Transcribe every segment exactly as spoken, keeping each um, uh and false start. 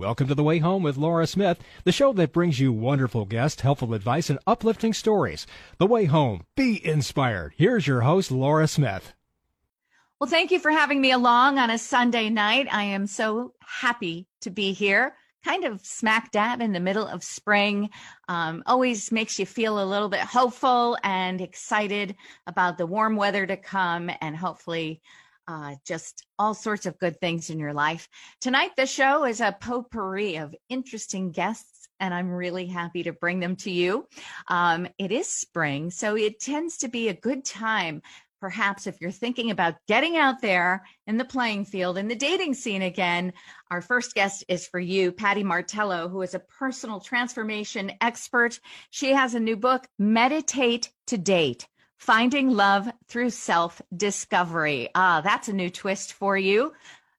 Welcome to The Way Home with Laura Smith, the show that brings you wonderful guests, helpful advice, and uplifting stories. The Way Home. Be inspired. Here's your host, Laura Smith. Well, thank you for having me along on a Sunday night. I am so happy to be here, kind of smack dab in the middle of spring. Um, always makes you feel a little bit hopeful and excited about the warm weather to come and hopefully Uh, just all sorts of good things in your life. Tonight, the show is a potpourri of interesting guests, and I'm really happy to bring them to you. Um, it is spring, so it tends to be a good time, perhaps if you're thinking about getting out there in the playing field, in the dating scene again. Our first guest is for you, Patty Martello, who is a personal transformation expert. She has a new book, Meditate to Date: Finding Love Through Self-Discovery. Ah, that's a new twist for you.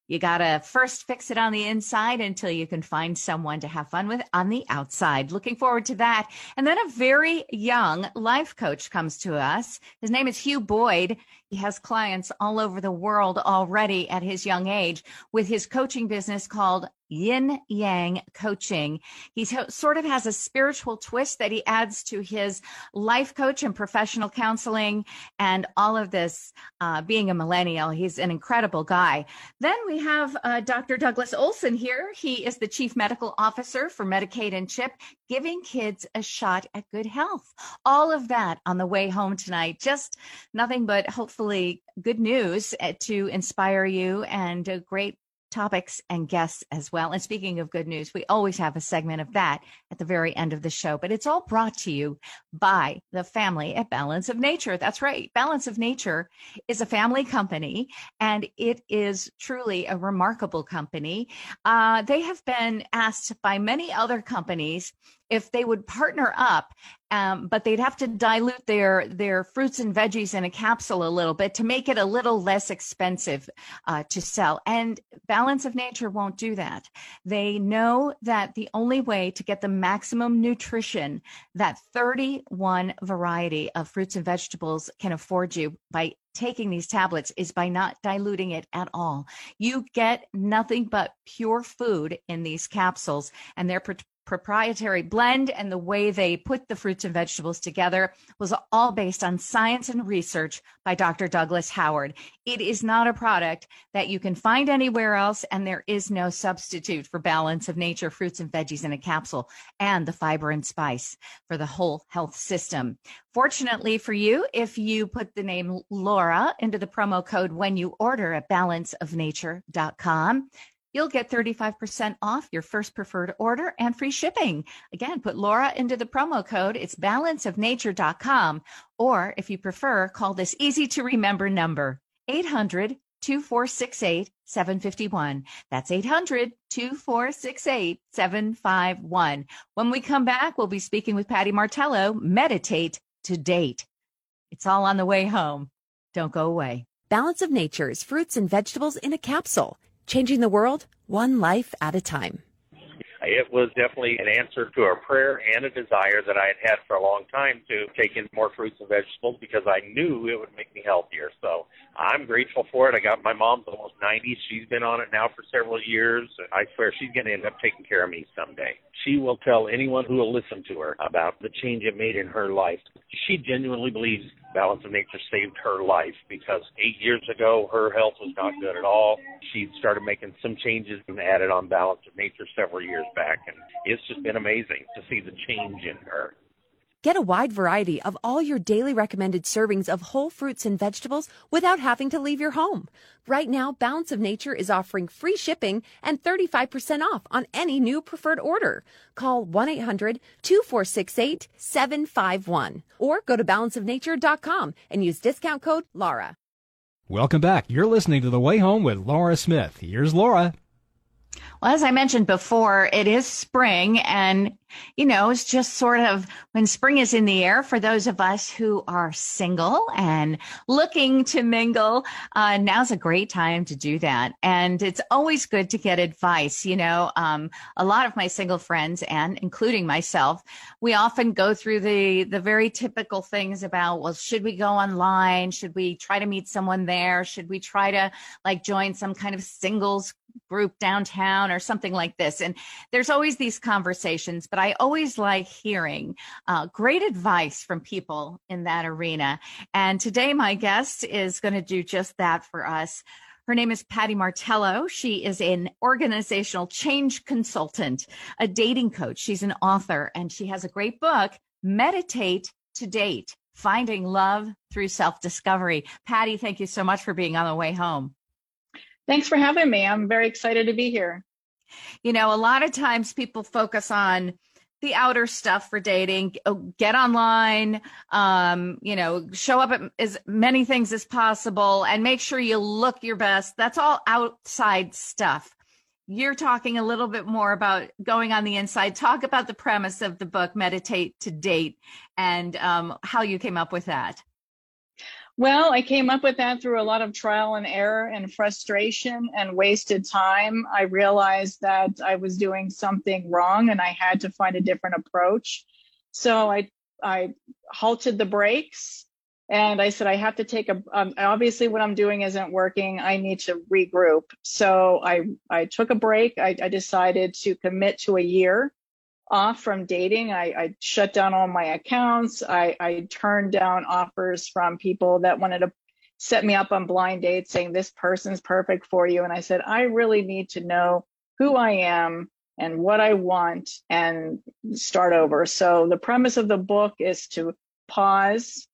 You got to first fix it on the inside until you can find someone to have fun with on the outside. Looking forward to that. And then a very young life coach comes to us. His name is Hugh Boyd. He has clients all over the world already at his young age with his coaching business called Yin Yang Coaching. He sort of has a spiritual twist that he adds to his life coach and professional counseling and all of this. Uh, being a millennial, he's an incredible guy. Then we have uh, Doctor Douglas Olson here. He is the Chief Medical Officer for Medicaid and CHIP, giving kids a shot at good health. All of that on the way home tonight. Just nothing but hopefully good news to inspire you and a great topics and guests as well. And speaking of good news, we always have a segment of that at the very end of the show, but it's all brought to you by the family at Balance of Nature. That's right. Balance of Nature is a family company, and it is truly a remarkable company. Uh, they have been asked by many other companies if they would partner up, um, but they'd have to dilute their their fruits and veggies in a capsule a little bit to make it a little less expensive uh, to sell. And Balance of Nature won't do that. They know that the only way to get the maximum nutrition that thirty-one variety of fruits and vegetables can afford you by taking these tablets is by not diluting it at all. You get nothing but pure food in these capsules, and they're pre- proprietary blend and the way they put the fruits and vegetables together was all based on science and research by Doctor Douglas Howard. It is not a product that you can find anywhere else, and there is no substitute for Balance of Nature fruits and veggies in a capsule and the fiber and spice for the whole health system. Fortunately for you, if you put the name Laura into the promo code when you order at balance of nature dot com, you'll get thirty-five percent off your first preferred order and free shipping. Again, put Laura into the promo code. It's balance of nature dot com. Or if you prefer, call this easy to remember number, eight hundred, two four six eight, seven five one. That's eight hundred, two four six eight, seven five one. When we come back, we'll be speaking with Patty Martello, Meditate to Date. It's all on the way home. Don't go away. Balance of Nature's fruits and vegetables in a capsule. Changing the world, one life at a time. It was definitely an answer to a prayer and a desire that I had had for a long time to take in more fruits and vegetables because I knew it would make me healthier. So I'm grateful for it. I got my mom's almost ninety. She's been on it now for several years. I swear she's going to end up taking care of me someday. She will tell anyone who will listen to her about the change it made in her life. She genuinely believes Balance of Nature saved her life because eight years ago, her health was not good at all. She started making some changes and added on Balance of Nature several years back, and it's just been amazing to see the change in her. Get a wide variety of all your daily recommended servings of whole fruits and vegetables without having to leave your home. Right now, Balance of Nature is offering free shipping and thirty-five percent off on any new preferred order. Call one eight hundred, two four six eight, seven five one or go to balance of nature dot com and use discount code Laura. Welcome back. You're listening to The Way Home with Laura Smith. Here's Laura. Well, as I mentioned before, it is spring, and, you know, it's just sort of when spring is in the air for those of us who are single and looking to mingle, uh, now's a great time to do that. And it's always good to get advice. You know, um, a lot of my single friends, and including myself, we often go through the, the very typical things about, well, should we go online? Should we try to meet someone there? Should we try to like join some kind of singles group downtown? or something like this. And there's always these conversations, but I always like hearing uh, great advice from people in that arena. And today my guest is going to do just that for us. Her name is Patty Martello. She is an organizational change consultant, a dating coach. She's an author, and she has a great book, Meditate to Date, Finding Love Through Self-Discovery. Patty, thank you so much for being on The Way Home. Thanks for having me. I'm very excited to be here. You know, a lot of times people focus on the outer stuff for dating, get online, um, you know, show up at as many things as possible and make sure you look your best. That's all outside stuff. You're talking a little bit more about going on the inside. Talk about the premise of the book, Meditate to Date, and um, how you came up with that. Well, I came up with that through a lot of trial and error and frustration and wasted time. I realized that I was doing something wrong and I had to find a different approach. So I I halted the brakes and I said, I have to take a, um, obviously what I'm doing isn't working. I need to regroup. So I, I took a break. I, I decided to commit to a year off from dating. I, I shut down all my accounts. I, I turned down offers from people that wanted to set me up on blind dates saying this person's perfect for you. And I said, I really need to know who I am and what I want and start over. So the premise of the book is to pause.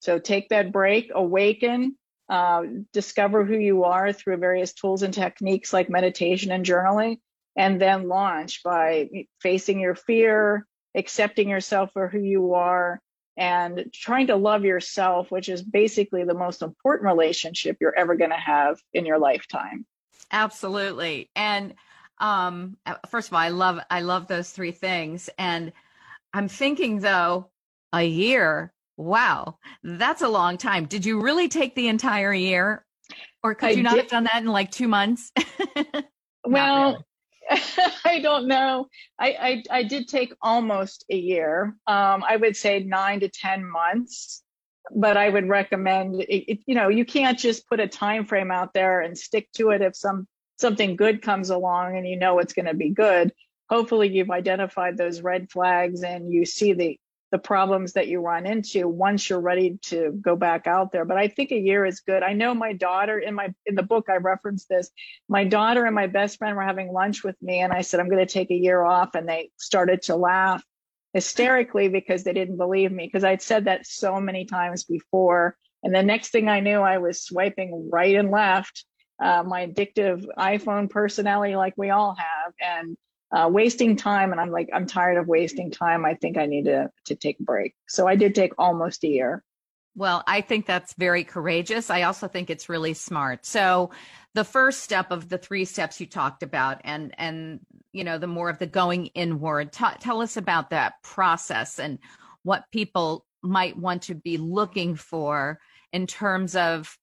So take that break, awaken, uh, discover who you are through various tools and techniques like meditation and journaling, and then launch by facing your fear, accepting yourself for who you are, and trying to love yourself, which is basically the most important relationship you're ever going to have in your lifetime. Absolutely. And um, first of all, I love, I love those three things. And I'm thinking, though, a year, wow, that's a long time. Did you really take the entire year? Or could I you not did. have done that in like two months? Well, really. I don't know. I, I I did take almost a year. Um, I would say nine to ten months, but I would recommend it, it, you know, you can't just put a time frame out there and stick to it. If some something good comes along and you know it's going to be good, hopefully you've identified those red flags and you see the the problems that you run into once you're ready to go back out there. But I think a year is good. I know my daughter in my, in the book, I referenced this, my daughter and my best friend were having lunch with me. And I said, I'm going to take a year off. And they started to laugh hysterically because they didn't believe me, because I'd said that so many times before. And the next thing I knew, I was swiping right and left, uh, my addictive iPhone personality, like we all have. And Uh, wasting time. And I'm like, I'm tired of wasting time. I think I need to, to take a break. So I did take almost a year. Well, I think that's very courageous. I also think it's really smart. So the first step of the three steps you talked about, and, and, you know, the more of the going inward, t- tell us about that process and what people might want to be looking for in terms of,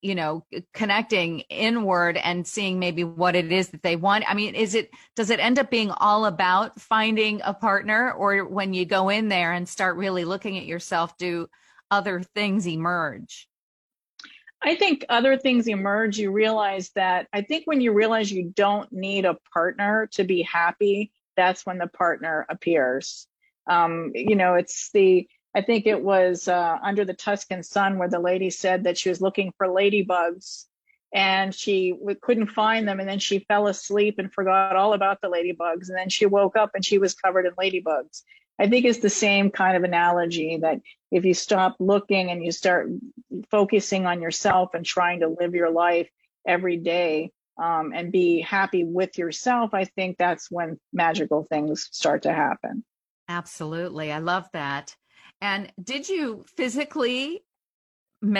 you know, connecting inward and seeing maybe what it is that they want. I mean, is it, does it end up being all about finding a partner, or when you go in there and start really looking at yourself, do other things emerge? I think other things emerge. You realize that, I think when you realize you don't need a partner to be happy, that's when the partner appears. Um, you know, it's the, I think it was uh, Under the Tuscan Sun, where the lady said that she was looking for ladybugs and she w- couldn't find them. And then she fell asleep and forgot all about the ladybugs. And then she woke up and she was covered in ladybugs. I think it's the same kind of analogy, that if you stop looking and you start focusing on yourself and trying to live your life every day um, and be happy with yourself, I think that's when magical things start to happen. Absolutely. I love that. And did you physically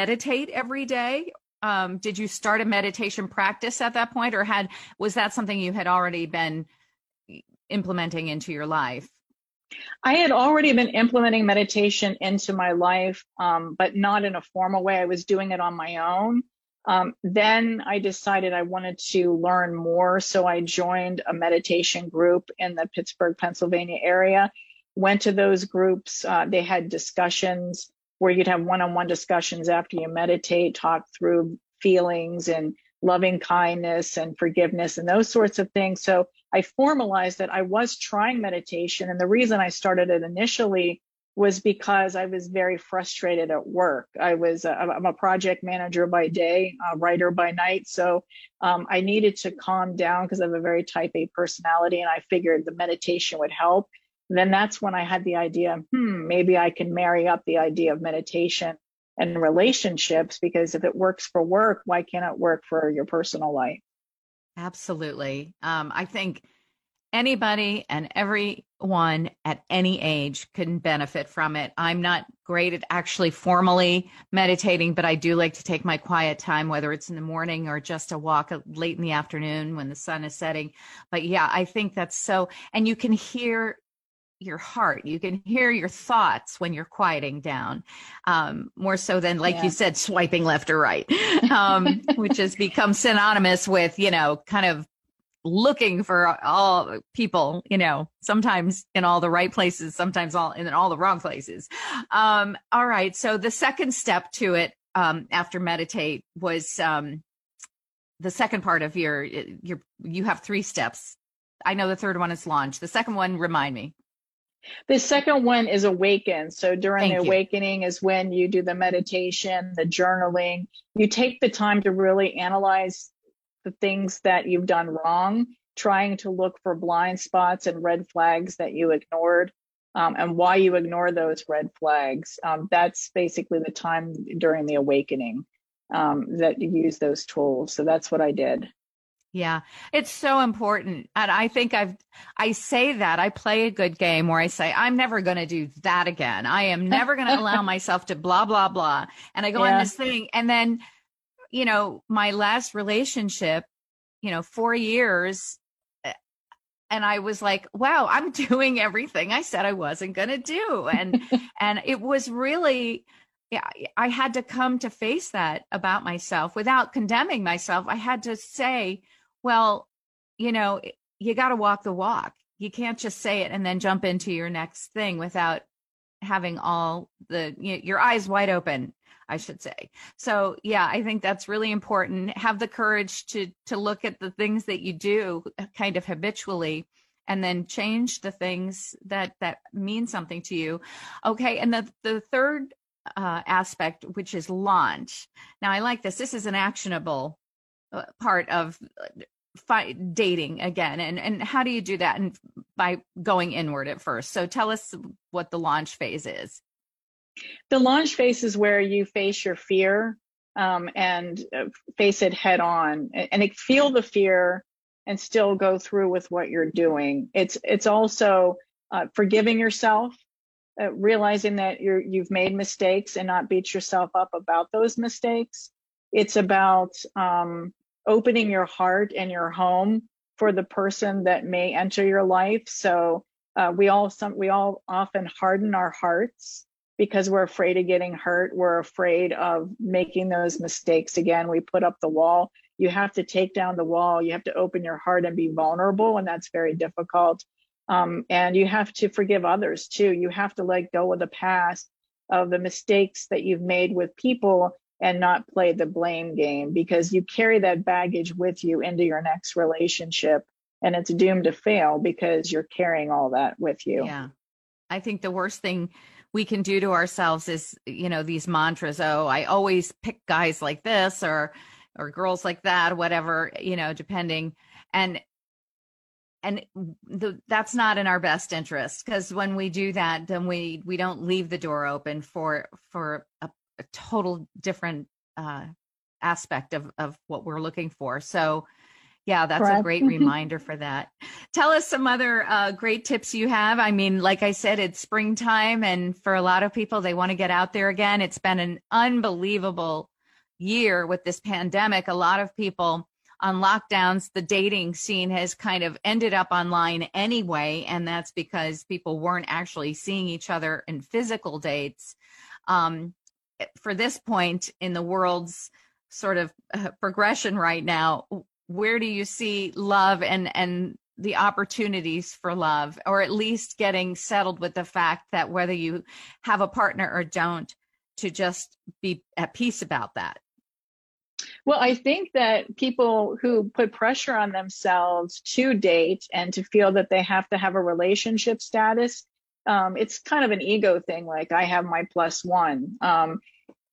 meditate every day? Um, did you start a meditation practice at that point, or had was that something you had already been implementing into your life? I had already been implementing meditation into my life, um, but not in a formal way. I was doing it on my own. Um, then I decided I wanted to learn more, so I joined a meditation group in the Pittsburgh, Pennsylvania area. Went to those groups. Uh, they had discussions where you'd have one-on-one discussions after you meditate, talk through feelings and loving kindness and forgiveness and those sorts of things. So I formalized that I was trying meditation. And the reason I started it initially was because I was very frustrated at work. I was, a, I'm a project manager by day, a writer by night. So um, I needed to calm down because I have a very type A personality, and I figured the meditation would help. And then that's when I had the idea, hmm, maybe I can marry up the idea of meditation and relationships, because if it works for work, why can't it work for your personal life? Absolutely. Um, I think anybody and everyone at any age can benefit from it. I'm not great at actually formally meditating, but I do like to take my quiet time, whether it's in the morning or just a walk late in the afternoon when the sun is setting. But yeah, I think that's so, and you can hear your heart, you can hear your thoughts when you're quieting down, um, more so than, like yeah. you said, swiping left or right, um, which has become synonymous with, you know, kind of looking for all people, you know, sometimes in all the right places, sometimes all in all the wrong places. Um, all right. So the second step to it, um, after meditate was, um, the second part of your, your, you have three steps. I know the third one is launch. The second one, remind me. The second one is awaken. So during Thank the awakening you. Is when you do the meditation, the journaling, you take the time to really analyze the things that you've done wrong, trying to look for blind spots and red flags that you ignored, um, and why you ignore those red flags. Um, that's basically the time during the awakening um, that you use those tools. So that's what I did. Yeah, it's so important. And I think I've, I say that I play a good game where I say, I'm never going to do that again. I am never going to allow myself to blah, blah, blah. And I go yeah. on this thing. And then, you know, my last relationship, you know, four years. And I was like, wow, I'm doing everything I said I wasn't going to do. And, and it was really, yeah, I had to come to face that about myself without condemning myself. I had to say, well, you know, you got to walk the walk. You can't just say it and then jump into your next thing without having all the, you know, your eyes wide open, I should say. So yeah, I think that's really important. Have the courage to to look at the things that you do kind of habitually, and then change the things that that mean something to you. Okay, and the the third uh, aspect, which is launch. Now I like this. This is an actionable uh, part of fi- dating again. And and how do you do that? And by going inward at first. So tell us what the launch phase is. The launch phase is where you face your fear um, and face it head on, and, and feel the fear and still go through with what you're doing. It's it's also uh, forgiving yourself, uh, realizing that you're, you've made mistakes and not beat yourself up about those mistakes. It's about um, opening your heart and your home for the person that may enter your life. So uh, we all some we all often harden our hearts, because we're afraid of getting hurt. We're afraid of making those mistakes again. We put up the wall. You have to take down the wall. You have to open your heart and be vulnerable, and that's very difficult. Um, and you have to forgive others too. You have to let go of the past, of the mistakes that you've made with people, and not play the blame game, because you carry that baggage with you into your next relationship, and it's doomed to fail because you're carrying all that with you. Yeah, I think the worst thing we can do to ourselves is, you know, these mantras, oh, I always pick guys like this or, or girls like that, whatever, you know, depending. And, and the, that's not in our best interest, because when we do that, then we, we don't leave the door open for, for a, a total different uh, aspect of, of what we're looking for. So yeah, that's Correct. A great reminder for that. Tell us some other uh, great tips you have. I mean, like I said, it's springtime, and for a lot of people, they want to get out there again. It's been an unbelievable year with this pandemic. A lot of people on lockdowns, the dating scene has kind of ended up online anyway, and that's because people weren't actually seeing each other in physical dates. Um, for this point in the world's sort of uh, progression right now, where do you see love and, and the opportunities for love, or at least getting settled with the fact that whether you have a partner or don't, to just be at peace about that? Well, I think that people who put pressure on themselves to date and to feel that they have to have a relationship status, um, it's kind of an ego thing, like I have my plus one. Um,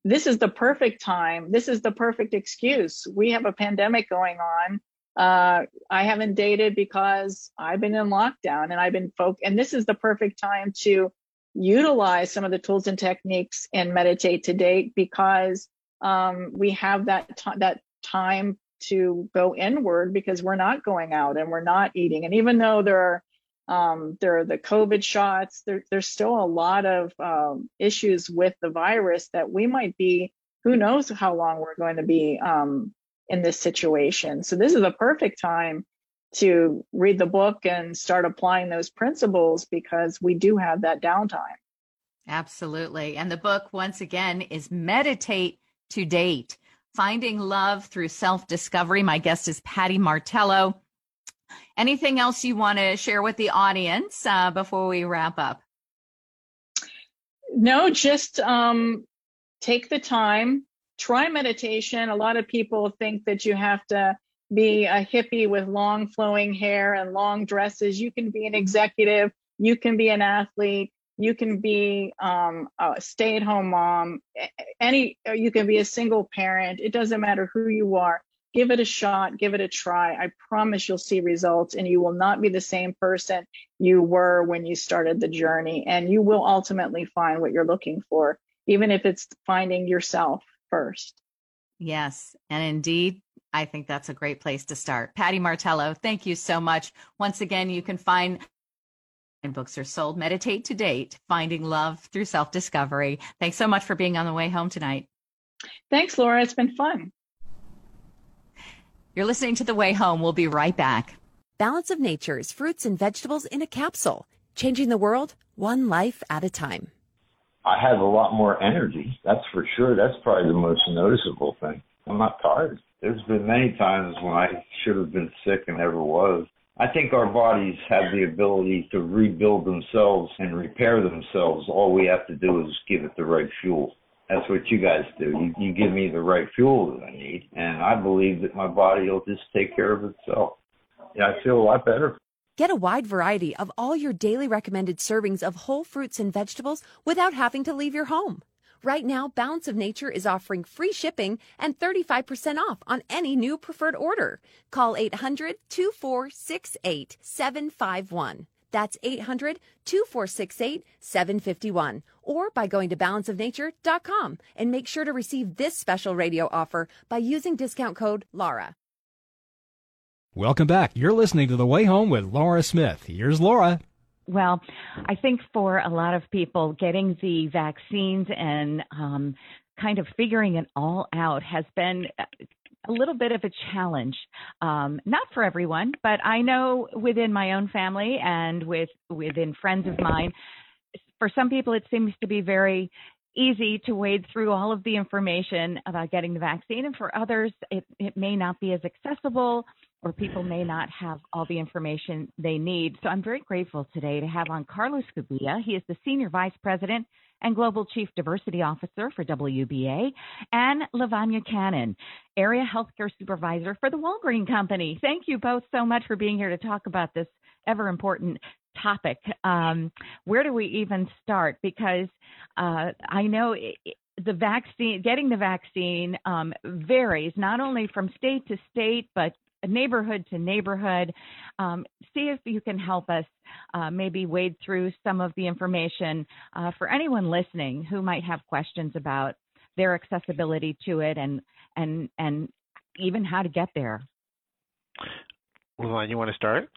this is the perfect time. This is the perfect excuse. We have a pandemic going on. Uh, I haven't dated because I've been in lockdown and I've been folk. And this is the perfect time to utilize some of the tools and techniques and meditate to date, because um, we have that t- that time to go inward, because we're not going out and we're not eating. And even though there are um, there are the COVID shots, there, there's still a lot of um, issues with the virus that we might be. Who knows how long we're going to be um, in this situation. So this is a perfect time to read the book and start applying those principles, because we do have that downtime. Absolutely. And the book, once again, is Meditate to Date, Finding Love Through Self-Discovery. My guest is Patty Martello. Anything else you want to share with the audience uh, before we wrap up? No, just um, take the time. Try meditation. A lot of people think that you have to be a hippie with long flowing hair and long dresses. You can be an executive. You can be an athlete. You can be um, a stay-at-home mom. Any, you can be a single parent. It doesn't matter who you are. Give it a shot. Give it a try. I promise you'll see results, and you will not be the same person you were when you started the journey. And you will ultimately find what you're looking for, even if it's finding yourself first. Yes, and indeed, I think that's a great place to start. Patty Martello, thank you so much. Once again, you can find and books are sold, Meditate to Date, Finding Love Through Self-Discovery. Thanks so much for being on The Way Home tonight. Thanks, Laura. It's been fun. You're listening to The Way Home. We'll be right back. Balance of Nature is fruits and vegetables in a capsule, changing the world one life at a time. I have a lot more energy, that's for sure. That's probably the most noticeable thing. I'm not tired. There's been many times when I should have been sick and never was. I think our bodies have the ability to rebuild themselves and repair themselves. All we have to do is give it the right fuel. That's what you guys do. You, you give me the right fuel that I need, and I believe that my body will just take care of itself. Yeah, I feel a lot better. Get a wide variety of all your daily recommended servings of whole fruits and vegetables without having to leave your home. Right now, Balance of Nature is offering free shipping and thirty-five percent off on any new preferred order. Call eight hundred, two four six eight, seven five one. That's eight hundred, two four six eight, seven five one. Or by going to balance of nature dot com, and make sure to receive this special radio offer by using discount code Laura. Welcome back. You're listening to The Way Home with Laura Smith. Here's Laura. Well, I think for a lot of people, getting the vaccines and um, kind of figuring it all out has been a little bit of a challenge. Um, not for everyone, but I know within my own family and with within friends of mine, for some people it seems to be very easy to wade through all of the information about getting the vaccine. And for others, it, it may not be as accessible, or people may not have all the information they need. So I'm very grateful today to have on Carlos Cubilla. He is the Senior Vice President and Global Chief Diversity Officer for W B A, and Lavanya Cannon, Area Healthcare Supervisor for the Walgreens Company. Thank you both so much for being here to talk about this ever important topic. Um, where do we even start? Because uh, I know it, the vaccine, getting the vaccine um, varies not only from state to state, but neighborhood to neighborhood. Um, see if you can help us uh, maybe wade through some of the information uh, for anyone listening who might have questions about their accessibility to it, and and and even how to get there. Lavanya, you want to start?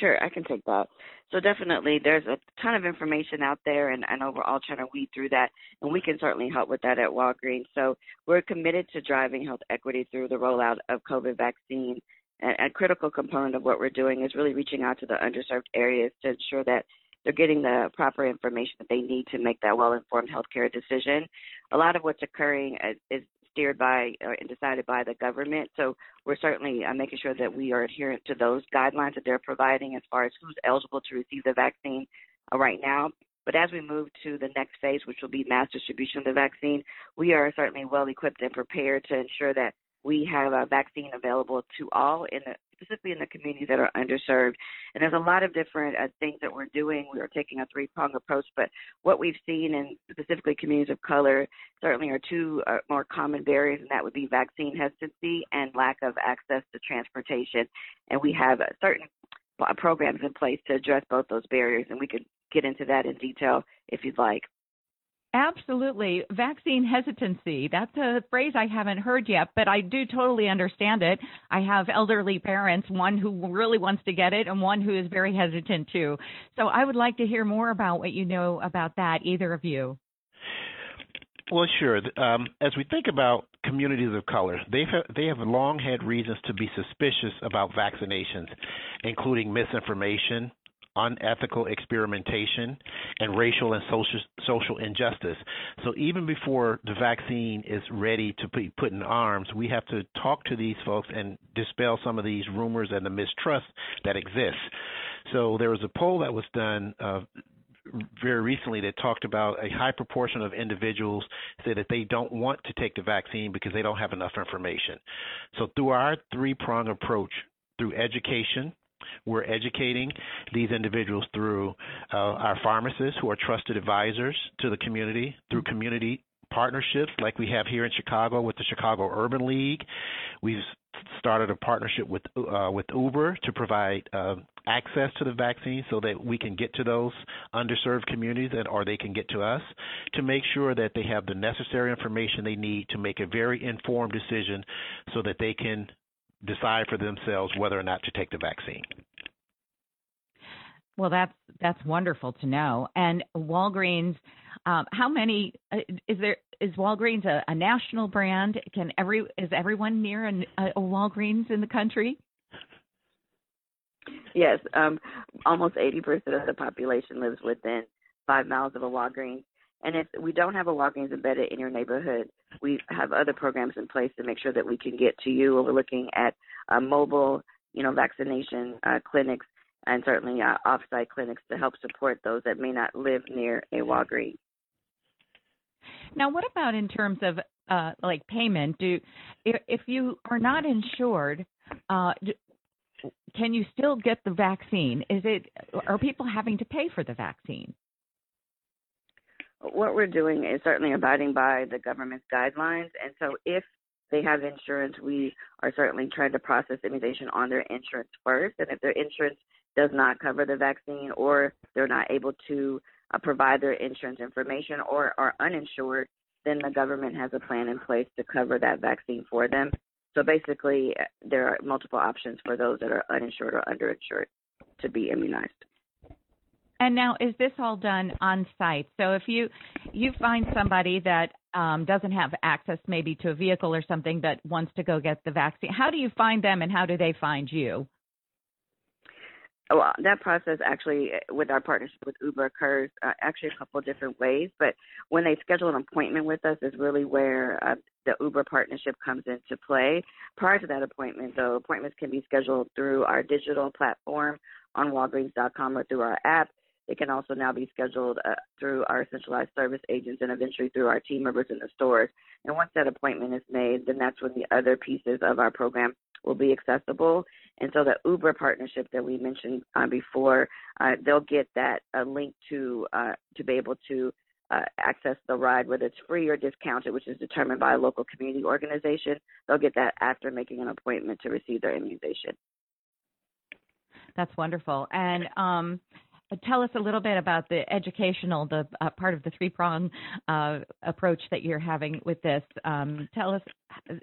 Sure, I can take that. So definitely there's a ton of information out there, and I know we're all trying to weed through that, and we can certainly help with that at Walgreens. So we're committed to driving health equity through the rollout of COVID vaccine, and a critical component of what we're doing is really reaching out to the underserved areas to ensure that they're getting the proper information that they need to make that well-informed healthcare decision. A lot of what's occurring is steered by and decided by the government. So we're certainly uh, making sure that we are adherent to those guidelines that they're providing as far as who's eligible to receive the vaccine uh, right now. But as we move to the next phase, which will be mass distribution of the vaccine, we are certainly well equipped and prepared to ensure that we have a vaccine available to all, in the, specifically in the communities that are underserved. And there's a lot of different uh, things that we're doing. We are taking a three-pronged approach, but what we've seen in specifically communities of color certainly are two uh, more common barriers, and that would be vaccine hesitancy and lack of access to transportation. And we have uh, certain programs in place to address both those barriers, and we could get into that in detail if you'd like. Absolutely. Vaccine hesitancy. That's a phrase I haven't heard yet, but I do totally understand it. I have elderly parents, one who really wants to get it and one who is very hesitant too. So I would like to hear more about what you know about that, either of you. Well, sure. Um, as we think about communities of color, they've, they have long had reasons to be suspicious about vaccinations, including misinformation, unethical experimentation, and racial and social social injustice. So even before the vaccine is ready to be put in arms, we have to talk to these folks and dispel some of these rumors and the mistrust that exists. So there was a poll that was done uh, very recently that talked about a high proportion of individuals said that they don't want to take the vaccine because they don't have enough information. So through our three-pronged approach, through education, we're educating these individuals through uh, our pharmacists, who are trusted advisors to the community, through community partnerships like we have here in Chicago with the Chicago Urban League. We've started a partnership with uh, with Uber to provide uh, access to the vaccine so that we can get to those underserved communities, and or they can get to us, to make sure that they have the necessary information they need to make a very informed decision so that they can decide for themselves whether or not to take the vaccine. Well, that's that's wonderful to know. And Walgreens, um, how many uh, is there? Is Walgreens a, a national brand? Can every is everyone near an, a, a Walgreens in the country? Yes, um, almost eighty percent of the population lives within five miles of a Walgreens. And if we don't have a Walgreens embedded in your neighborhood, we have other programs in place to make sure that we can get to you. We're looking at uh, mobile, you know, vaccination uh, clinics, and certainly uh, off-site clinics to help support those that may not live near a Walgreens. Now, what about in terms of uh, like payment? Do if you are not insured, uh, can you still get the vaccine? Is it are people having to pay for the vaccine? What we're doing is certainly abiding by the government's guidelines. And so if they have insurance, we are certainly trying to process immunization on their insurance first. And if their insurance does not cover the vaccine, or they're not able to uh, provide their insurance information, or are uninsured, then the government has a plan in place to cover that vaccine for them. So basically, there are multiple options for those that are uninsured or underinsured to be immunized. And now, is this all done on site? So if you you find somebody that um, doesn't have access maybe to a vehicle or something but wants to go get the vaccine, how do you find them and how do they find you? Well, that process actually with our partnership with Uber occurs uh, actually a couple of different ways. But when they schedule an appointment with us is really where uh, the Uber partnership comes into play. Prior to that appointment, though, appointments can be scheduled through our digital platform on walgreens dot com or through our app. It can also now be scheduled uh, through our centralized service agents and eventually through our team members in the stores. And once that appointment is made, then that's when the other pieces of our program will be accessible. And so the Uber partnership that we mentioned uh, before, uh, they'll get that uh, link to uh, to be able to uh, access the ride, whether it's free or discounted, which is determined by a local community organization. They'll get that after making an appointment to receive their immunization. That's wonderful. And um tell us a little bit about the educational, the uh, part of the three-prong uh, approach that you're having with this. Um, tell us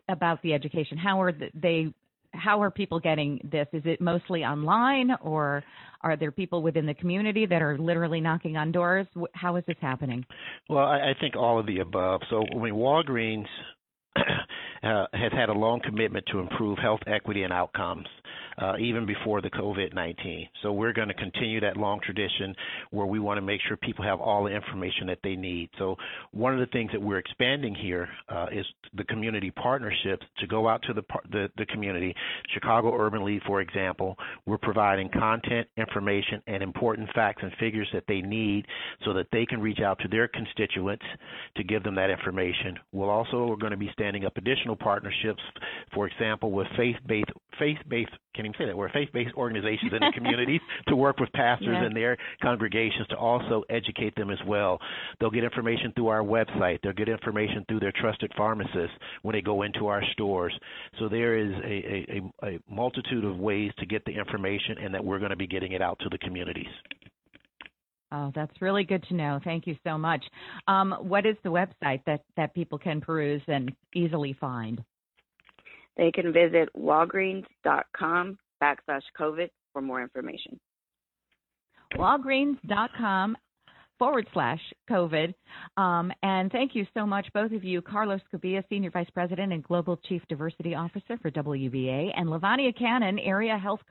about the education. How are they? How are people getting this? Is it mostly online, or are there people within the community that are literally knocking on doors? How is this happening? Well, I, I think all of the above. So, I mean, Walgreens uh, has had a long commitment to improve health equity and outcomes. uh, even before the COVID nineteen. So we're going to continue that long tradition where we want to make sure people have all the information that they need. So one of the things that we're expanding here uh, is the community partnerships to go out to the, the, the community. Chicago Urban League, for example, we're providing content, information, and important facts and figures that they need so that they can reach out to their constituents to give them that information. We'll also we're going to be standing up additional partnerships, for example, with faith-based faith-based can't even say that we're faith-based organizations in the community to work with pastors yeah. and their congregations to also educate them as well. They'll get information through our website. They'll get information through their trusted pharmacists when they go into our stores. So there is a, a, a multitude of ways to get the information, and that we're going to be getting it out to the communities. Oh, that's really good to know. Thank you so much. Um, what is the website that, that people can peruse and easily find? They can visit walgreens dot com backslash COVID for more information. walgreens dot com forward slash COVID. Um, and thank you so much, both of you, Carlos Cubilla, Senior Vice President and Global Chief Diversity Officer for W B A, and Lavanya Cannon, Area Health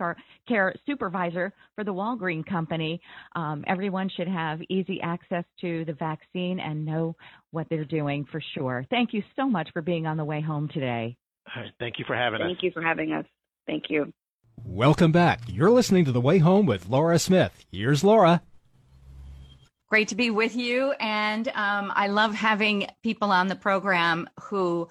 Care Supervisor for the Walgreens Company. Um, everyone should have easy access to the vaccine and know what they're doing for sure. Thank you so much for being on the way home today. All right, thank you for having us. Thank you for having us. Thank you. Welcome back. You're listening to The Way Home with Laura Smith. Here's Laura. Great to be with you, and um, I love having people on the program who,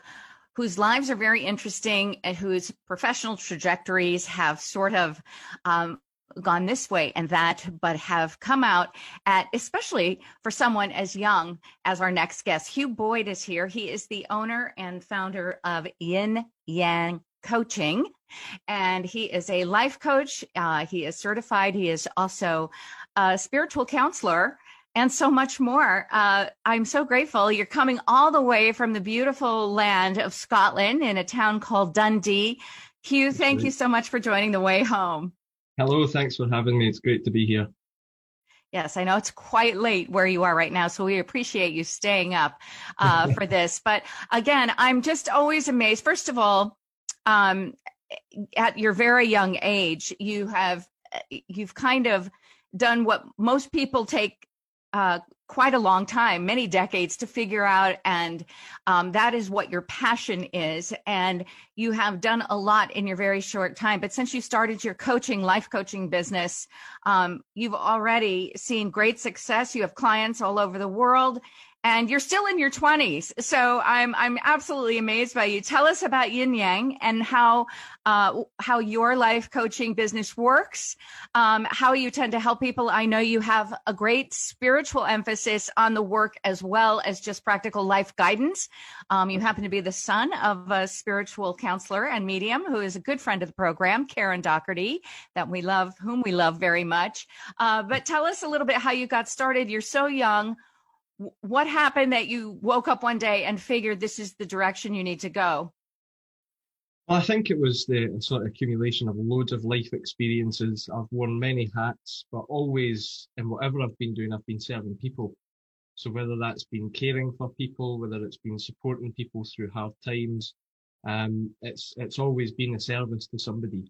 whose lives are very interesting and whose professional trajectories have sort of um, gone this way and that, but have come out at, especially for someone as young as our next guest. Hugh Boyd is here. He is the owner and founder of Yin Yang Coaching, and he is a life coach. Uh, he is certified. He is also a spiritual counselor, and so much more. Uh, I'm so grateful. You're coming all the way from the beautiful land of Scotland in a town called Dundee. Hugh, thank you so much for joining The Way Home. Hello, thanks for having me. It's great to be here. Yes, I know it's quite late where you are right now, so we appreciate you staying up uh, for this. But again, I'm just always amazed. First of all, um, at your very young age, you have, you've kind of done what most people take Uh, quite a long time, many decades to figure out. And um, that is what your passion is. And you have done a lot in your very short time. But since you started your coaching, life coaching business, um, you've already seen great success. You have clients all over the world, and you're still in your twenties. So I'm I'm absolutely amazed by you. Tell us about Yin Yang and how uh, how your life coaching business works, um, how you tend to help people. I know you have a great spiritual emphasis on the work as well as just practical life guidance. Um, you happen to be the son of a spiritual counselor and medium who is a good friend of the program, Karen Doherty, that we love, whom we love very much. Uh, but tell us a little bit how you got started. You're so young. What happened that you woke up one day and figured this is the direction you need to go? Well, I think it was the sort of accumulation of loads of life experiences. I've worn many hats, but always in whatever I've been doing, I've been serving people. So whether that's been caring for people, whether it's been supporting people through hard times, um, it's it's always been a service to somebody.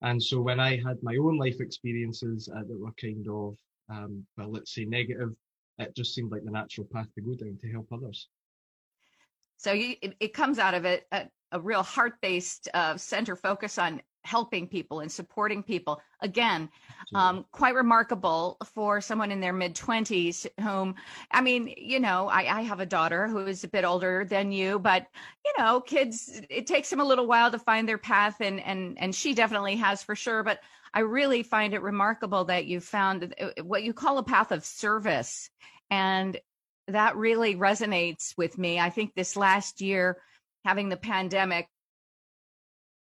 And so when I had my own life experiences uh, that were kind of, um, well, let's say negative, it just seemed like the natural path to go down to help others. So you, it, it comes out of it, a, a real heart-based uh, center focus on helping people and supporting people. Again, um, quite remarkable for someone in their mid-twenties whom, I mean, you know, I, I have a daughter who is a bit older than you, but, you know, kids, it takes them a little while to find their path, and and and she definitely has for sure. But I really find it remarkable that you found what you call a path of service. And that really resonates with me. I think this last year, having the pandemic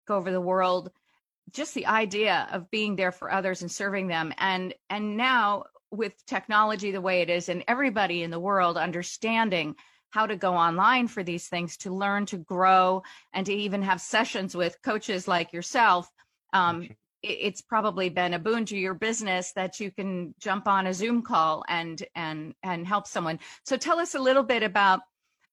over the world, just the idea of being there for others and serving them. And, and now with technology the way it is, and everybody in the world understanding how to go online for these things, to learn, to grow, and to even have sessions with coaches like yourself, um, it's probably been a boon to your business that you can jump on a Zoom call and and and help someone. So tell us a little bit about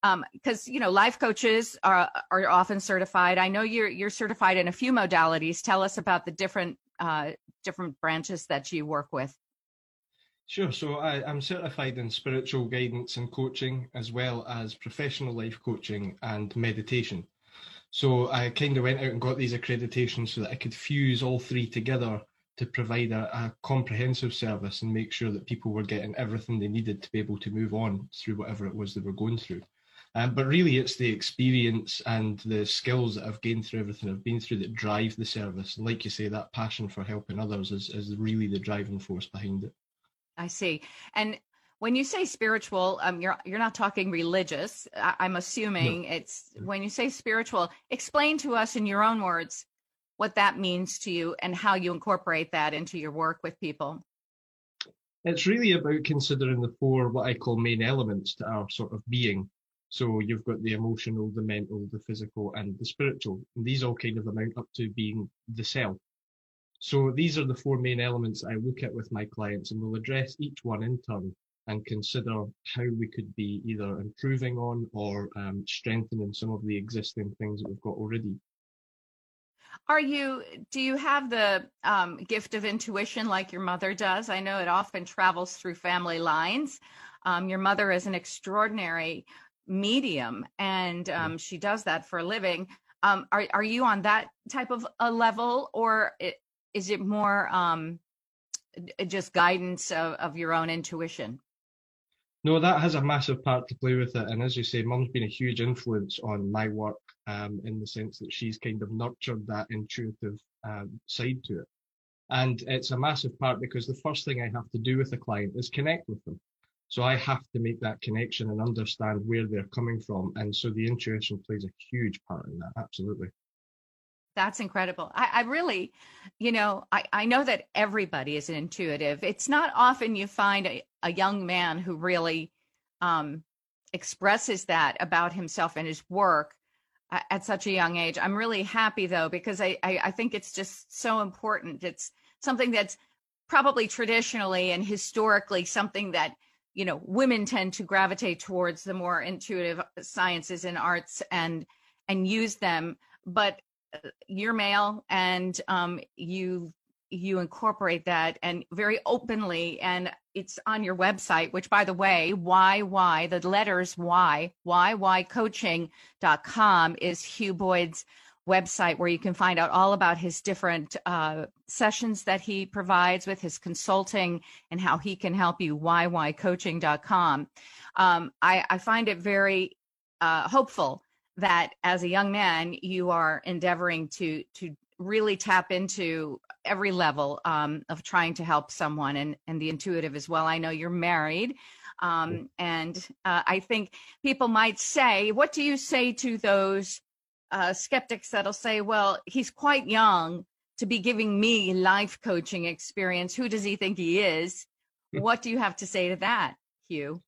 Um, because, you know, life coaches are are often certified. I know you're you're certified in a few modalities. Tell us about the different uh, different branches that you work with. Sure. So I, I'm certified in spiritual guidance and coaching, as well as professional life coaching and meditation. So I kind of went out and got these accreditations so that I could fuse all three together to provide a, a comprehensive service and make sure that people were getting everything they needed to be able to move on through whatever it was they were going through. Um, but really, it's the experience and the skills that I've gained through everything I've been through that drive the service. And like you say, that passion for helping others is, is really the driving force behind it. I see. And when you say spiritual, um, you're you're not talking religious. I, I'm assuming no. It's when you say spiritual. Explain to us in your own words what that means to you and how you incorporate that into your work with people. It's really about considering the four what I call main elements to our sort of being. So you've got the emotional, the mental, the physical, and the spiritual. And these all kind of amount up to being the self. So these are the four main elements I look at with my clients, and we'll address each one in turn and consider how we could be either improving on or um, strengthening some of the existing things that we've got already. Are you, do you have the um, gift of intuition like your mother does? I know it often travels through family lines. Um, your mother is an extraordinary medium, and um, she does that for a living. Um, are, are you on that type of a level, or it, is it more um, just guidance of, of your own intuition? No, that has a massive part to play with it. And as you say, Mum's been a huge influence on my work um, in the sense that she's kind of nurtured that intuitive um, side to it. And it's a massive part because the first thing I have to do with a client is connect with them. So I have to make that connection and understand where they're coming from. And so the intuition plays a huge part in that. Absolutely. That's incredible. I, I really, you know, I, I know that everybody is an intuitive. It's not often you find a, a young man who really um, expresses that about himself and his work at, at such a young age. I'm really happy, though, because I, I, I think it's just so important. It's something that's probably traditionally and historically something that, you know, women tend to gravitate towards, the more intuitive sciences and arts, and and use them. But you're male, and um, you you incorporate that and very openly, and it's on your website, which, by the way, why why the letters Y, y y coaching dot com is Hugh Boyd's website, where you can find out all about his different uh, sessions that he provides with his consulting and how he can help you. y y coaching dot com. Um, I, I find it very uh, hopeful that as a young man, you are endeavoring to to really tap into every level um, of trying to help someone, and, and the intuitive as well. I know you're married, um, and uh, I think people might say, what do you say to those uh, skeptics that'll say, well, he's quite young to be giving me life coaching experience. Who does he think he is? What do you have to say to that, Hugh?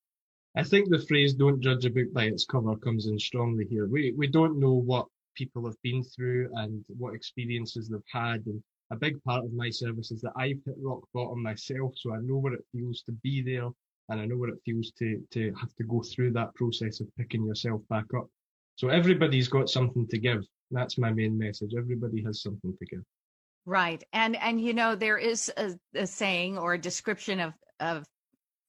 I think the phrase "don't judge a book by its cover" comes in strongly here. We we don't know what people have been through and what experiences they've had. And a big part of my service is that I've hit rock bottom myself, so I know what it feels to be there, and I know what it feels to to have to go through that process of picking yourself back up. So everybody's got something to give. That's my main message. Everybody has something to give. Right, and and you know, there is a, a saying or a description of of.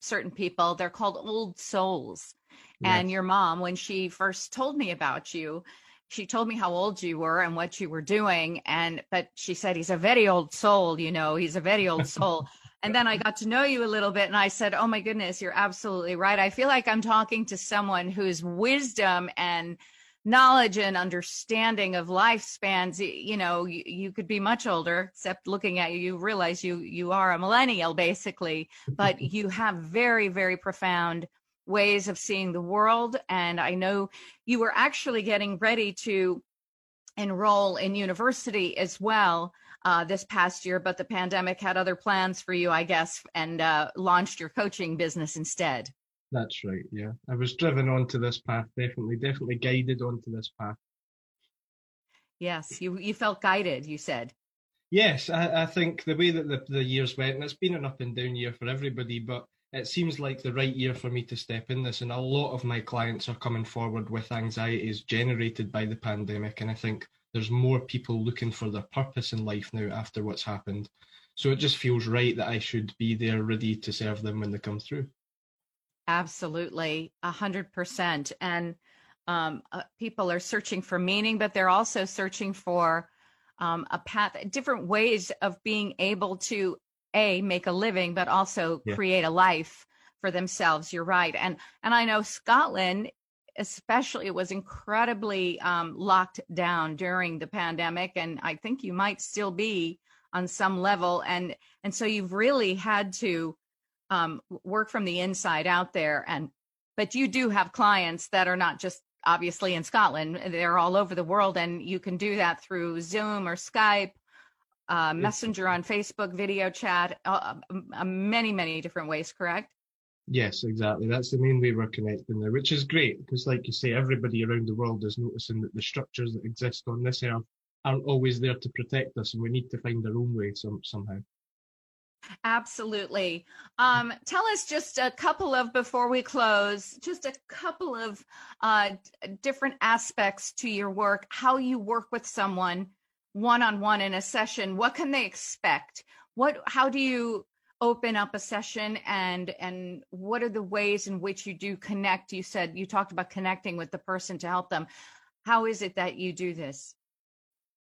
certain people, they're called old souls. Yes. And your mom, when she first told me about you, she told me how old you were and what you were doing. And, but she said, he's a very old soul, you know, he's a very old soul. And then I got to know you a little bit, and I said, oh my goodness, you're absolutely right. I feel like I'm talking to someone whose wisdom and knowledge and understanding of life spans, you know, you, you could be much older, except looking at you, you realize you you are a millennial, basically, but you have very, very profound ways of seeing the world. And I know you were actually getting ready to enroll in university as well uh, this past year, but the pandemic had other plans for you, I guess, and uh, launched your coaching business instead. That's right, yeah. I was driven onto this path, definitely, definitely guided onto this path. Yes, you you felt guided, you said. Yes, I, I think the way that the, the years went, and it's been an up and down year for everybody, but it seems like the right year for me to step in this, and a lot of my clients are coming forward with anxieties generated by the pandemic, and I think there's more people looking for their purpose in life now after what's happened. So it just feels right that I should be there ready to serve them when they come through. Absolutely, a hundred percent. And um, uh, people are searching for meaning, but they're also searching for um, a path, different ways of being able to, A, make a living, but also yeah. create a life for themselves. You're right. And and I know Scotland, especially, it was incredibly um, locked down during the pandemic. And I think you might still be on some level. And, and so you've really had to um, work from the inside out there. And, but you do have clients that are not just obviously in Scotland, they're all over the world. And you can do that through Zoom or Skype, uh, Messenger on Facebook, video chat, uh, uh, many, many different ways, correct? Yes, exactly. That's the main way we're connecting there, which is great because, like you say, everybody around the world is noticing that the structures that exist on this earth aren't always there to protect us, and we need to find our own way some, somehow. Absolutely. Um, tell us just a couple of, before we close, just a couple of uh, different aspects to your work, how you work with someone one-on-one in a session. What can they expect? What? How do you open up a session, and and what are the ways in which you do connect? You said you talked about connecting with the person to help them. How is it that you do this?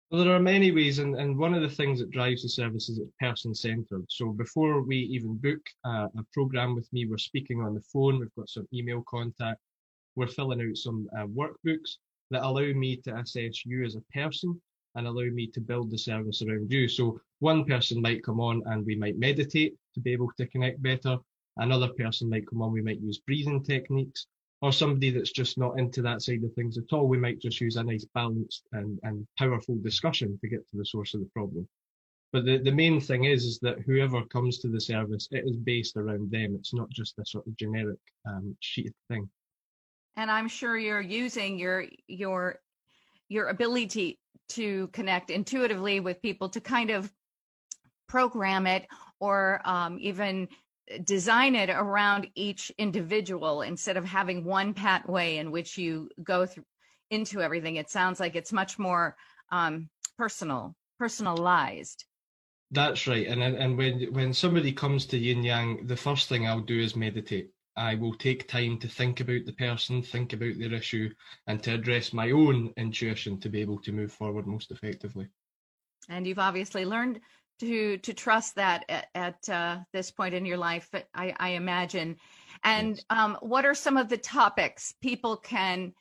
Well, there are many ways, and, and one of the things that drives the service is it's person-centered. So before we even book uh, a program with me, we're speaking on the phone, we've got some email contact, we're filling out some uh, workbooks that allow me to assess you as a person and allow me to build the service around you. So one person might come on and we might meditate to be able to connect better. Another person might come on, we might use breathing techniques, or somebody that's just not into that side of things at all, we might just use a nice balanced and, and powerful discussion to get to the source of the problem. But the, the main thing is, is that whoever comes to the service, it is based around them. It's not just a sort of generic um, sheet thing. And I'm sure you're using your your your ability to connect intuitively with people to kind of program it, or um, even design it around each individual instead of having one pathway in which you go through into everything. It sounds like it's much more um, personal, personalized. That's right. And and when when somebody comes to Yin Yang, the first thing I'll do is meditate. I will take time to think about the person, think about their issue, and to address my own intuition to be able to move forward most effectively. And you've obviously learned to to trust that at, at uh, this point in your life, I, I imagine. And yes. um, what are some of the topics people can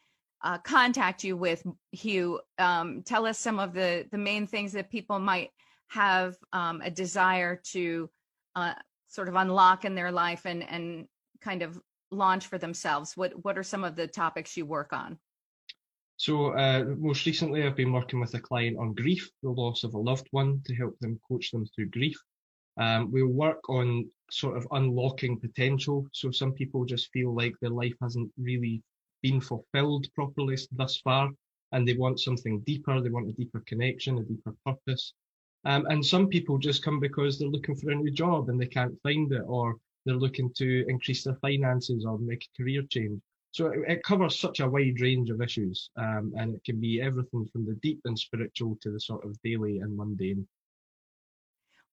uh, contact you with, Hugh? Um, tell us some of the, the main things that people might have um, a desire to uh, sort of unlock in their life and and kind of launch for themselves. What what are some of the topics you work on? So uh, most recently, I've been working with a client on grief, the loss of a loved one, to help them coach them through grief. Um, we'll work on sort of unlocking potential. So some people just feel like their life hasn't really been fulfilled properly thus far, and they want something deeper. They want a deeper connection, a deeper purpose. Um, and some people just come because they're looking for a new job and they can't find it, or they're looking to increase their finances or make a career change. So it, it covers such a wide range of issues, um, and it can be everything from the deep and spiritual to the sort of daily and mundane.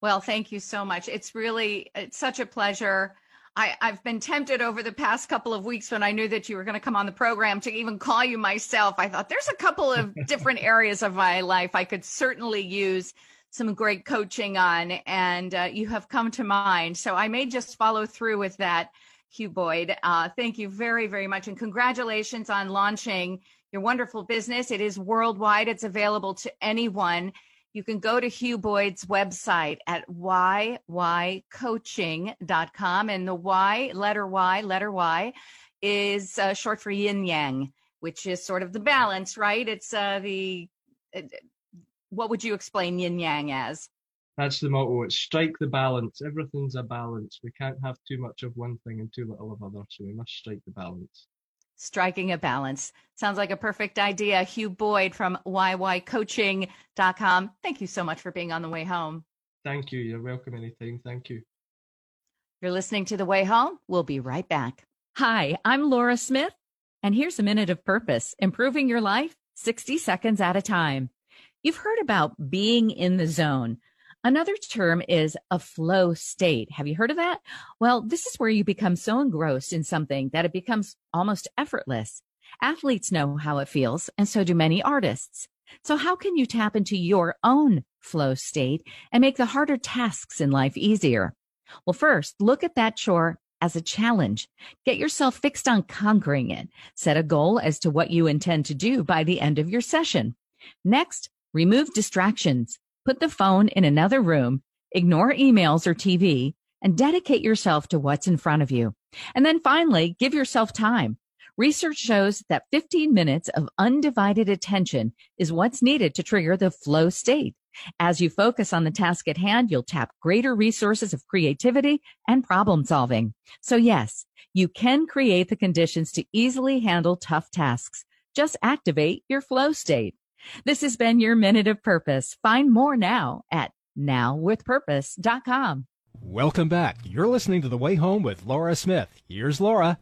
Well, thank you so much. It's really, it's such a pleasure. I, I've been tempted over the past couple of weeks when I knew that you were going to come on the program to even call you myself. I thought there's a couple of different areas of my life I could certainly use some great coaching on, and uh, you have come to mind. So I may just follow through with that. Hugh Boyd, uh, thank you very, very much. And congratulations on launching your wonderful business. It is worldwide. It's available to anyone. You can go to Hugh Boyd's website at y y coaching dot com. And the Y, letter Y, letter Y, is uh, short for Yin Yang, which is sort of the balance, right? It's uh, the, uh, what would you explain Yin Yang as? That's the motto. It's strike the balance. Everything's a balance. We can't have too much of one thing and too little of other. So we must strike the balance. Striking a balance. Sounds like a perfect idea. Hugh Boyd from y y coaching dot com. Thank you so much for being on The Way Home. Thank you. You're welcome anytime. Thank you. You're listening to The Way Home. We'll be right back. Hi, I'm Laura Smith, and here's a minute of purpose, improving your life sixty seconds at a time. You've heard about being in the zone. Another term is a flow state. Have you heard of that? Well, this is where you become so engrossed in something that it becomes almost effortless. Athletes know how it feels, and so do many artists. So how can you tap into your own flow state and make the harder tasks in life easier? Well, first, look at that chore as a challenge. Get yourself fixed on conquering it. Set a goal as to what you intend to do by the end of your session. Next, remove distractions. Put the phone in another room, ignore emails or T V, and dedicate yourself to what's in front of you. And then finally, give yourself time. Research shows that fifteen minutes of undivided attention is what's needed to trigger the flow state. As you focus on the task at hand, you'll tap greater resources of creativity and problem solving. So yes, you can create the conditions to easily handle tough tasks. Just activate your flow state. This has been your Minute of Purpose. Find more now at now with purpose dot com. Welcome back. You're listening to The Way Home with Laura Smith. Here's Laura.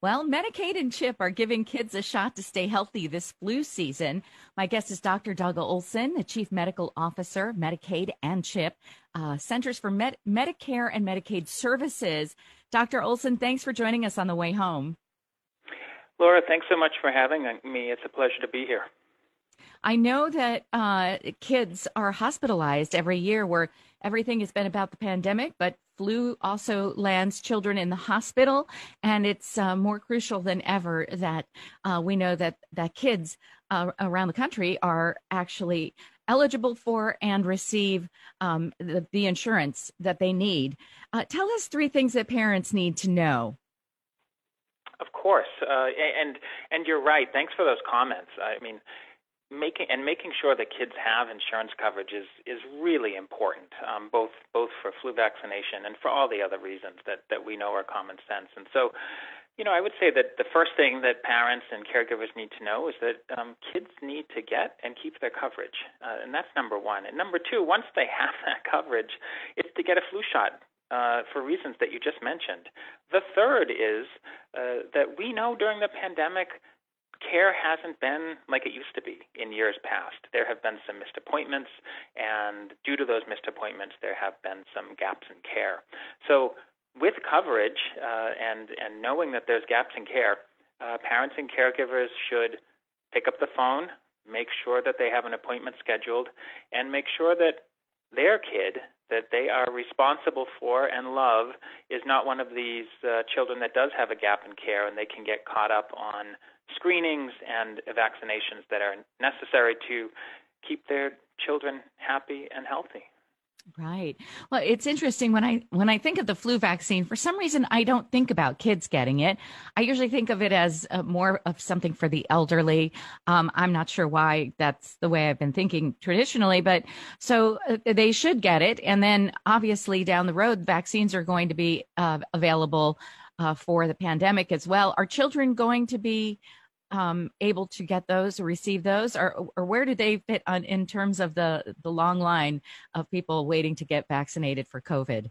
Well, Medicaid and CHIP are giving kids a shot to stay healthy this flu season. My guest is Doctor Douglas Olson, the Chief Medical Officer, Medicaid and CHIP, uh, Centers for Med- Medicare and Medicaid Services. Doctor Olson, thanks for joining us on The Way Home. Laura, thanks so much for having me. It's a pleasure to be here. I know that uh, kids are hospitalized every year where everything has been about the pandemic, but flu also lands children in the hospital, and it's uh, more crucial than ever that uh, we know that, that kids uh, around the country are actually eligible for and receive um, the, the insurance that they need. Uh, tell us three things that parents need to know. Of course, uh, and and you're right. Thanks for those comments. I mean, Making and making sure that kids have insurance coverage is, is really important, um, both both for flu vaccination and for all the other reasons that, that we know are common sense. And so, you know, I would say that the first thing that parents and caregivers need to know is that um, kids need to get and keep their coverage, uh, and that's number one. And number two, once they have that coverage, is to get a flu shot. Uh, for reasons that you just mentioned. The third is uh, that we know during the pandemic, care hasn't been like it used to be in years past. There have been some missed appointments, and due to those missed appointments, there have been some gaps in care. So with coverage uh, and, and knowing that there's gaps in care, uh, parents and caregivers should pick up the phone, make sure that they have an appointment scheduled, and make sure that their kid that they are responsible for and love is not one of these uh, children that does have a gap in care, and they can get caught up on screenings and vaccinations that are necessary to keep their children happy and healthy. Right. Well, it's interesting when I when I think of the flu vaccine, for some reason, I don't think about kids getting it. I usually think of it as uh, more of something for the elderly. Um, I'm not sure why that's the way I've been thinking traditionally, but so uh, they should get it. And then obviously down the road, vaccines are going to be uh, available uh, for the pandemic as well. Are children going to be um, able to get those or receive those, or, or where do they fit on in terms of the, the long line of people waiting to get vaccinated for COVID?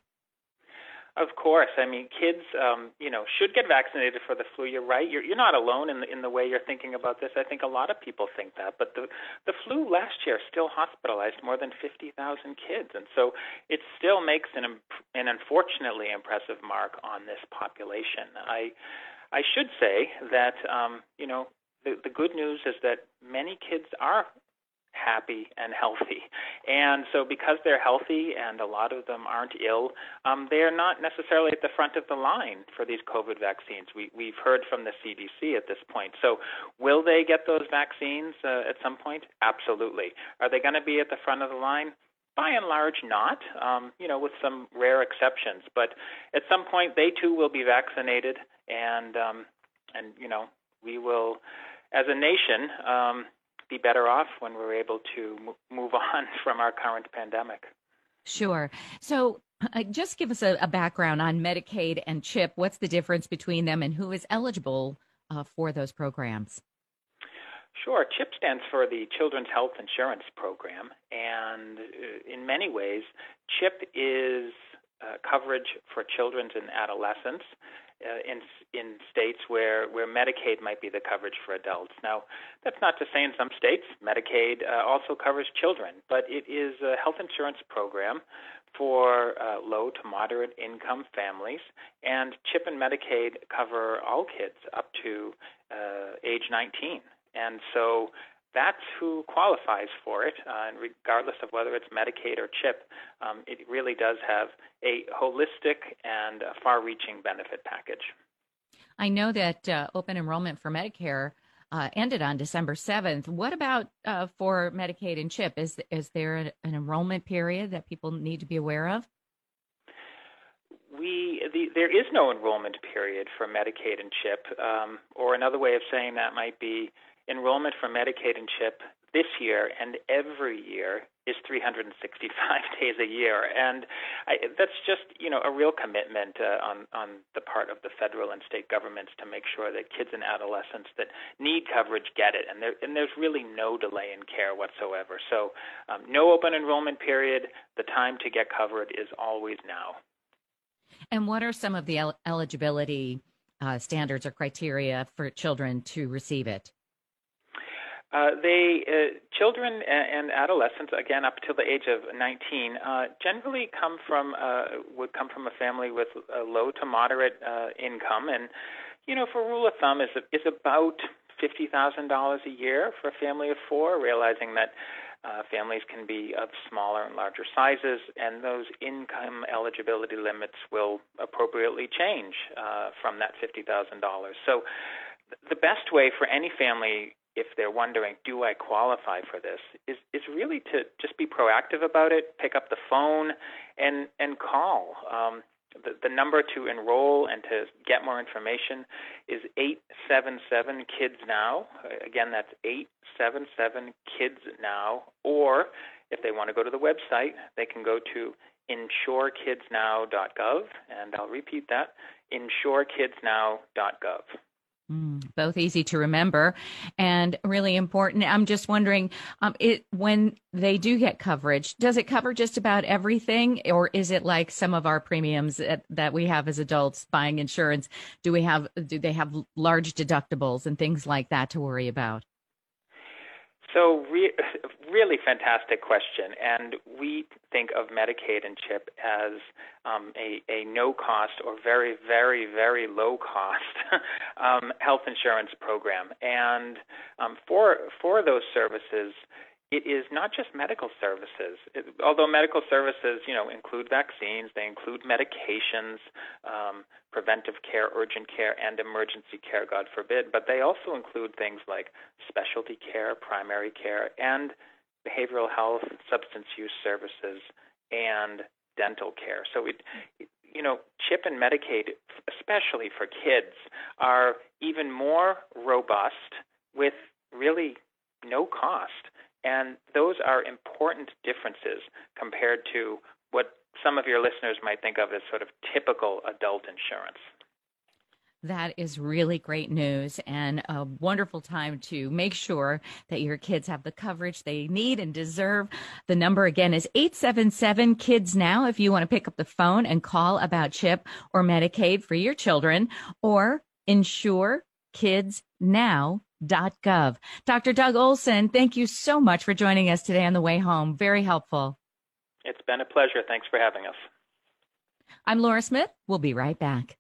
Of course. I mean, kids, um, you know, should get vaccinated for the flu. You're right. You're, you're not alone in the, in the way you're thinking about this. I think a lot of people think that. But the the flu last year still hospitalized more than fifty thousand kids. And so it still makes an, an unfortunately impressive mark on this population. I I should say that, um, you know, the, the good news is that many kids are happy and healthy. And so because they're healthy and a lot of them aren't ill, um, they're not necessarily at the front of the line for these COVID vaccines. We, we've heard from the C D C at this point. So will they get those vaccines uh, at some point? Absolutely. Are they going to be at the front of the line? By and large, not, um, you know, with some rare exceptions. But at some point, they too will be vaccinated, and, um, and you know, we will, as a nation, um, be better off when we're able to m- move on from our current pandemic. Sure. So uh, just give us a, a background on Medicaid and CHIP. What's the difference between them, and who is eligible uh, for those programs? Sure. CHIP stands for the Children's Health Insurance Program, and in many ways, CHIP is uh, coverage for children and adolescents uh, in in states where, where Medicaid might be the coverage for adults. Now, that's not to say in some states Medicaid uh, also covers children, but it is a health insurance program for uh, low to moderate income families, and CHIP and Medicaid cover all kids up to uh, age nineteen. And so that's who qualifies for it, uh, and regardless of whether it's Medicaid or CHIP, um, it really does have a holistic and a far-reaching benefit package. I know that uh, open enrollment for Medicare uh, ended on December seventh. What about uh, for Medicaid and CHIP? Is, is there an enrollment period that people need to be aware of? We the, there is no enrollment period for Medicaid and CHIP, um, or another way of saying that might be enrollment for Medicaid and CHIP this year and every year is three hundred sixty-five days a year. And I, that's just, you know, a real commitment uh, on, on the part of the federal and state governments to make sure that kids and adolescents that need coverage get it. And, there, and there's really no delay in care whatsoever. So um, no open enrollment period. The time to get covered is always now. And what are some of the el- eligibility uh, standards or criteria for children to receive it? Uh, they uh, children and, and adolescents, again up till the age of nineteen, uh, generally come from uh, would come from a family with a low to moderate uh, income, and you know, for rule of thumb, is is about fifty thousand dollars a year for a family of four. Realizing that uh, families can be of smaller and larger sizes, and those income eligibility limits will appropriately change uh, from that fifty thousand dollars. So, th- the best way for any family, if they're wondering, do I qualify for this, is, is really to just be proactive about it, pick up the phone and, and call. Um, the, the number to enroll and to get more information is eight seven seven, KIDS, NOW. Again, that's eight seven seven, KIDS, NOW. Or if they want to go to the website, they can go to insure kids now dot gov. And I'll repeat that, insure kids now dot gov. Both easy to remember and really important. I'm just wondering, um, it when they do get coverage, does it cover just about everything, or is it like some of our premiums that, that we have as adults buying insurance? Do we have do they have large deductibles and things like that to worry about? So re- really fantastic question, and we think of Medicaid and CHIP as um, a, a no-cost or very, very, very low-cost um, health insurance program. And um, for for those services, it is not just medical services. It, although medical services, you know, include vaccines, they include medications, um, preventive care, urgent care, and emergency care, God forbid, but they also include things like specialty care, primary care, and behavioral health, substance use services, and dental care. So it, it you know, CHIP and Medicaid, especially for kids, are even more robust with really no cost. And those are important differences compared to what some of your listeners might think of as sort of typical adult insurance. That is really great news and a wonderful time to make sure that your kids have the coverage they need and deserve. The number again is eight seven seven, KIDS, NOW if you want to pick up the phone and call about CHIP or Medicaid for your children, or insure kids now dot gov. Doctor Doug Olson, thank you so much for joining us today on The Way Home. Very helpful. It's been a pleasure. Thanks for having us. I'm Laura Smith. We'll be right back.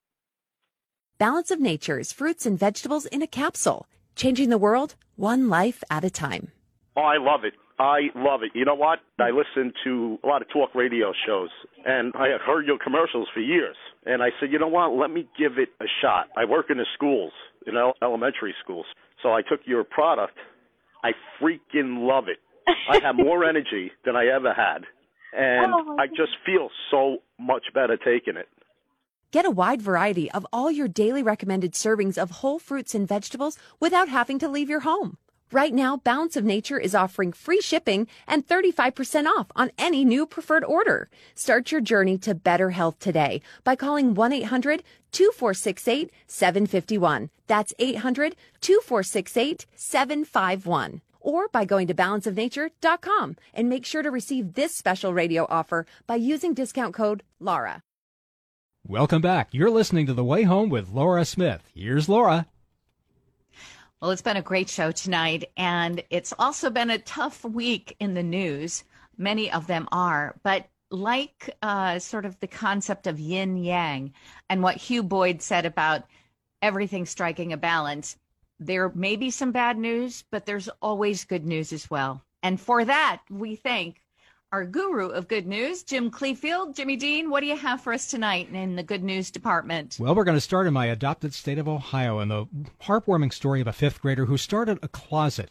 Balance of Nature's fruits and vegetables in a capsule, changing the world one life at a time. Oh, I love it. I love it. You know what? I listen to a lot of talk radio shows, and I had heard your commercials for years. And I said, you know what? Let me give it a shot. I work in the schools, in elementary schools. So I took your product. I freaking love it. I have more energy than I ever had. And oh, I just feel so much better taking it. Get a wide variety of all your daily recommended servings of whole fruits and vegetables without having to leave your home. Right now, Balance of Nature is offering free shipping and thirty-five percent off on any new preferred order. Start your journey to better health today by calling one eight hundred, two four six eight, seven five one. That's eight hundred, two four six eight, seven five one. Or by going to balance of nature dot com and make sure to receive this special radio offer by using discount code LAURA. Welcome back. You're listening to The Way Home with Laura Smith. Here's Laura. Well, it's been a great show tonight, and it's also been a tough week in the news. Many of them are, but like uh, sort of the concept of yin yang and what Hugh Boyd said about everything striking a balance, there may be some bad news, but there's always good news as well. And for that, we thank our guru of good news, Jim Cleefield. Jimmy Dean, what do you have for us tonight in the good news department? Well, we're going to start in my adopted state of Ohio and the heartwarming story of a fifth grader who started a closet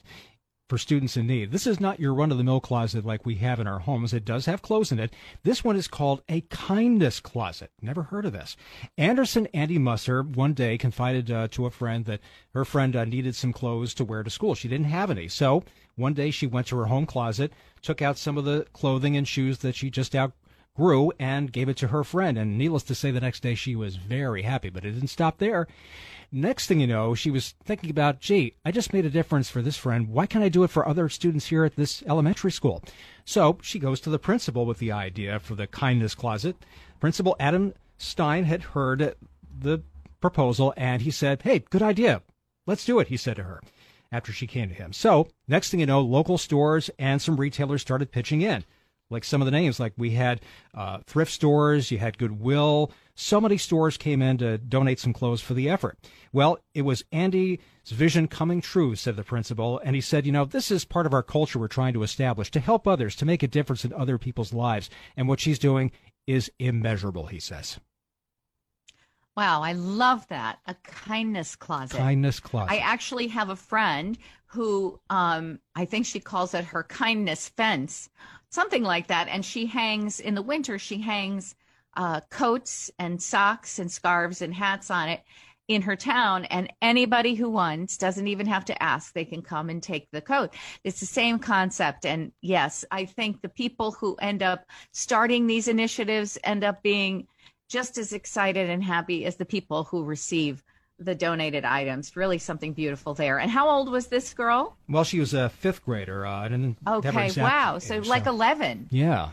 for students in need. This is not your run-of-the-mill closet like we have in our homes. It does have clothes in it. This one is called a kindness closet. Never heard of this. Anderson Andy Musser one day confided uh, to a friend that her friend uh, needed some clothes to wear to school. She didn't have any. So one day she went to her home closet, took out some of the clothing and shoes that she just outgrew, and gave it to her friend. And needless to say, the next day she was very happy, but it didn't stop there. Next thing you know, she was thinking about, gee, I just made a difference for this friend. Why can't I do it for other students here at this elementary school? So she goes to the principal with the idea for the kindness closet. Principal Adam Stein had heard the proposal, and he said, hey, good idea. Let's do it, he said to her, after she came to him. So next thing you know, local stores and some retailers started pitching in, like some of the names, like we had uh, thrift stores, you had Goodwill. So many stores came in to donate some clothes for the effort. Well, it was Andy's vision coming true, said the principal. And he said, you know, this is part of our culture we're trying to establish, to help others, to make a difference in other people's lives. And what she's doing is immeasurable, he says. Wow, I love that. A kindness closet. Kindness closet. I actually have a friend who um, I think she calls it her kindness fence, something like that. And she hangs, in the winter, she hangs uh, coats and socks and scarves and hats on it in her town. And anybody who wants doesn't even have to ask. They can come and take the coat. It's the same concept. And yes, I think the people who end up starting these initiatives end up being just as excited and happy as the people who receive the donated items. Really something beautiful there. And how old was this girl? Well, she was a fifth grader. Uh, I didn't okay, wow. Age, so like so. eleven. Yeah.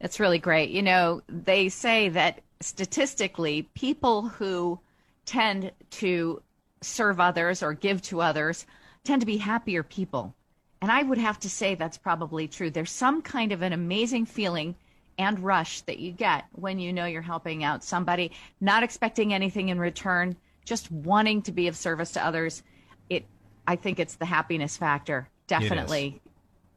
That's really great. You know, they say that statistically, people who tend to serve others or give to others tend to be happier people. And I would have to say that's probably true. There's some kind of an amazing feeling and rush that you get when you know you're helping out somebody, not expecting anything in return, just wanting to be of service to others. It, I think it's the happiness factor, definitely.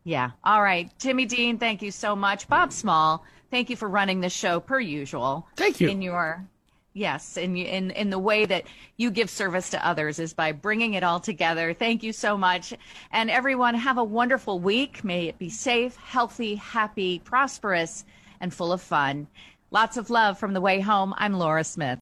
Yeah. All right. Jimmy Dean, thank you so much. Bob Small, thank you for running the show per usual. Thank you. In your, yes, in, in, in the way that you give service to others is by bringing it all together. Thank you so much. And everyone, have a wonderful week. May it be safe, healthy, happy, prosperous, and full of fun. Lots of love from The Way Home. I'm Laura Smith.